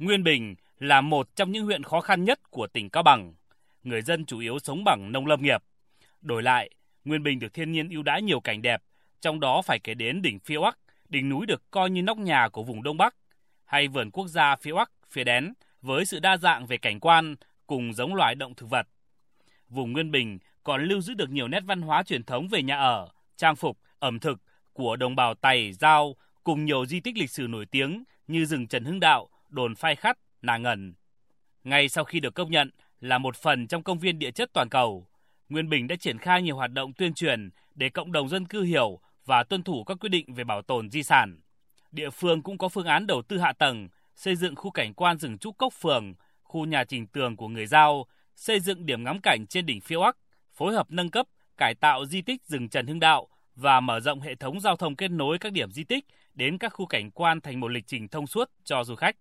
Nguyên Bình là một trong những huyện khó khăn nhất của tỉnh Cao Bằng. Người dân chủ yếu sống bằng nông lâm nghiệp. Đổi lại, Nguyên Bình được thiên nhiên ưu đãi nhiều cảnh đẹp, trong đó phải kể đến đỉnh Phja Oắc, đỉnh núi được coi như nóc nhà của vùng Đông Bắc, hay vườn quốc gia Phja Oắc, Phja Đén với sự đa dạng về cảnh quan cùng giống loài động thực vật. Vùng Nguyên Bình còn lưu giữ được nhiều nét văn hóa truyền thống về nhà ở, trang phục, ẩm thực của đồng bào Tày, Dao cùng nhiều di tích lịch sử nổi tiếng như rừng Trần Hưng Đạo, đồn Phai Khắt, Nà Ngần. Ngay sau khi được công nhận là một phần trong công viên địa chất toàn cầu, Nguyên Bình đã triển khai nhiều hoạt động tuyên truyền để cộng đồng dân cư hiểu và tuân thủ các quyết định về bảo tồn di sản. Địa phương cũng có phương án đầu tư hạ tầng, xây dựng khu cảnh quan rừng trúc Cốc Phường, khu nhà trình tường của người Dao, xây dựng điểm ngắm cảnh trên đỉnh Phja Oắc, phối hợp nâng cấp, cải tạo di tích rừng Trần Hưng Đạo và mở rộng hệ thống giao thông kết nối các điểm di tích đến các khu cảnh quan thành một lịch trình thông suốt cho du khách.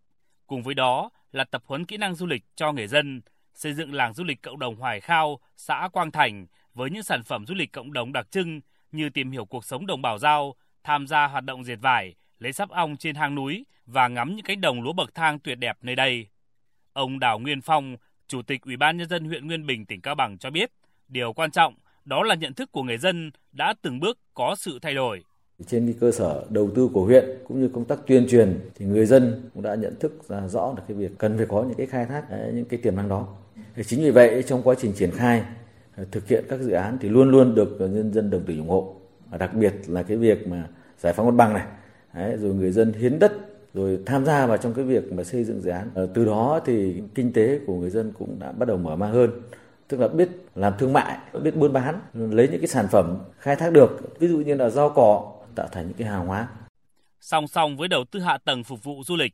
Cùng với đó là tập huấn kỹ năng du lịch cho người dân, xây dựng làng du lịch cộng đồng Hoài Khao, xã Quang Thành với những sản phẩm du lịch cộng đồng đặc trưng như tìm hiểu cuộc sống đồng bào Dao, tham gia hoạt động dệt vải, lấy sáp ong trên hang núi và ngắm những cánh đồng lúa bậc thang tuyệt đẹp nơi đây. Ông Đào Nguyên Phong, Chủ tịch Ủy ban Nhân dân huyện Nguyên Bình, tỉnh Cao Bằng cho biết, điều quan trọng đó là nhận thức của người dân đã từng bước có sự thay đổi. Trên cơ sở đầu tư của huyện cũng như công tác tuyên truyền thì người dân cũng đã nhận thức ra rõ được cái việc cần phải có những cái khai thác những cái tiềm năng đó. Thì chính vì vậy trong quá trình triển khai thực hiện các dự án thì luôn luôn được nhân dân đồng tình ủng hộ. Và đặc biệt là cái việc mà giải phóng mặt bằng này, rồi người dân hiến đất, rồi tham gia vào trong cái việc mà xây dựng dự án. Từ đó thì kinh tế của người dân cũng đã bắt đầu mở mang hơn. Tức là biết làm thương mại, biết buôn bán, lấy những cái sản phẩm khai thác được, ví dụ như là rau cỏ, tạo thành những cái hàng hóa. Song song với đầu tư hạ tầng phục vụ du lịch,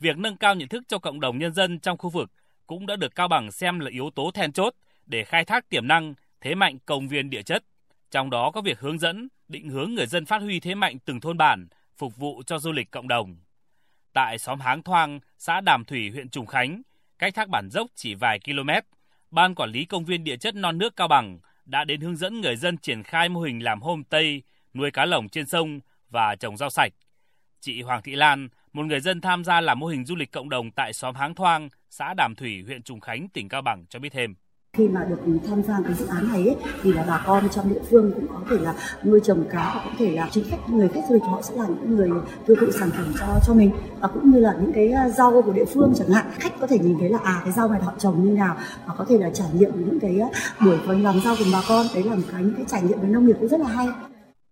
việc nâng cao nhận thức cho cộng đồng nhân dân trong khu vực cũng đã được Cao Bằng xem là yếu tố then chốt để khai thác tiềm năng, thế mạnh công viên địa chất. Trong đó có việc hướng dẫn, định hướng người dân phát huy thế mạnh từng thôn bản, phục vụ cho du lịch cộng đồng. Tại xóm Háng Thoang, xã Đàm Thủy, huyện Trùng Khánh, cách thác Bản Dốc chỉ vài km, Ban Quản lý Công viên Địa chất Non nước Cao Bằng đã đến hướng dẫn người dân triển khai mô hình làm homestay, nuôi cá lồng trên sông và trồng rau sạch. Chị Hoàng Thị Lan, một người dân tham gia làm mô hình du lịch cộng đồng tại xóm Háng Thoang, xã Đàm Thủy, huyện Trùng Khánh, tỉnh Cao Bằng cho biết thêm. Khi mà được tham gia cái dự án này thì là bà con trong địa phương cũng có thể là nuôi trồng cá và cũng có thể là chính khách, người khách du lịch họ sẽ là những người tiêu thụ sản phẩm cho mình, và cũng như là những cái rau của địa phương chẳng hạn. Khách có thể nhìn thấy là cái rau này họ trồng như nào, và có thể là trải nghiệm những cái buổi quanh làm rau cùng bà con. Đấy là một cái những cái trải nghiệm về nông nghiệp cũng rất là hay.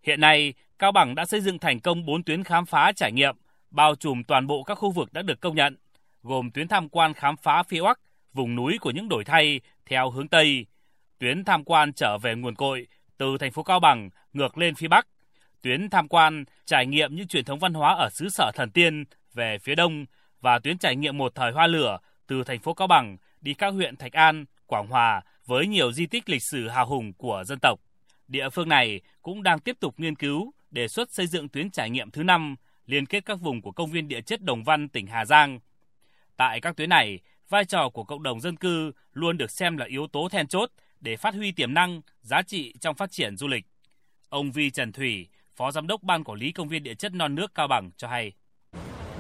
Hiện nay Cao Bằng đã xây dựng thành công 4 tuyến khám phá trải nghiệm bao trùm toàn bộ các khu vực đã được công nhận, gồm tuyến tham quan khám phá Phja Oắc, vùng núi của những đổi thay theo hướng Tây, tuyến tham quan trở về nguồn cội từ thành phố Cao Bằng ngược lên phía Bắc, tuyến tham quan trải nghiệm những truyền thống văn hóa ở xứ sở thần tiên về phía Đông và tuyến trải nghiệm một thời hoa lửa từ thành phố Cao Bằng đi các huyện Thạch An, Quảng Hòa với nhiều di tích lịch sử hào hùng của dân tộc. Địa phương này cũng đang tiếp tục nghiên cứu, đề xuất xây dựng tuyến trải nghiệm thứ 5 liên kết các vùng của công viên địa chất Đồng Văn, tỉnh Hà Giang. Tại các tuyến này, vai trò của cộng đồng dân cư luôn được xem là yếu tố then chốt để phát huy tiềm năng, giá trị trong phát triển du lịch. Ông Vi Trần Thủy, Phó Giám đốc Ban Quản lý Công viên Địa chất Non nước Cao Bằng cho hay.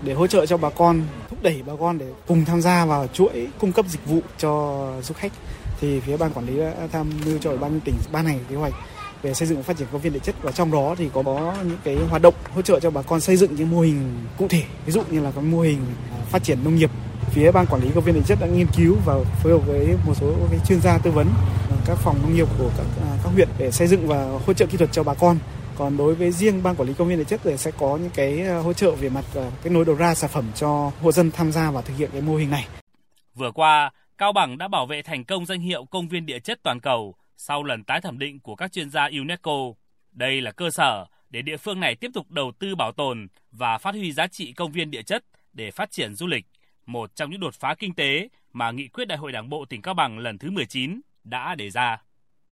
Để hỗ trợ cho bà con, thúc đẩy bà con để cùng tham gia vào chuỗi cung cấp dịch vụ cho du khách, thì phía Ban Quản lý đã tham mưu cho Ủy ban tỉnh ban hành kế hoạch về xây dựng và phát triển công viên địa chất, và trong đó thì có những cái hoạt động hỗ trợ cho bà con xây dựng những mô hình cụ thể, ví dụ như là cái mô hình phát triển nông nghiệp. Phía Ban Quản lý Công viên Địa chất đã nghiên cứu và phối hợp với một số cái chuyên gia tư vấn các phòng nông nghiệp của các huyện để xây dựng và hỗ trợ kỹ thuật cho bà con. Còn đối với riêng Ban Quản lý Công viên Địa chất thì sẽ có những cái hỗ trợ về mặt cái nối đầu ra sản phẩm cho hộ dân tham gia và thực hiện cái mô hình này. Vừa qua, Cao Bằng đã bảo vệ thành công danh hiệu Công viên Địa chất toàn cầu sau lần tái thẩm định của các chuyên gia UNESCO. Đây là cơ sở để địa phương này tiếp tục đầu tư bảo tồn và phát huy giá trị công viên địa chất để phát triển du lịch, một trong những đột phá kinh tế mà nghị quyết Đại hội Đảng bộ tỉnh Cao Bằng lần thứ 19 đã đề ra.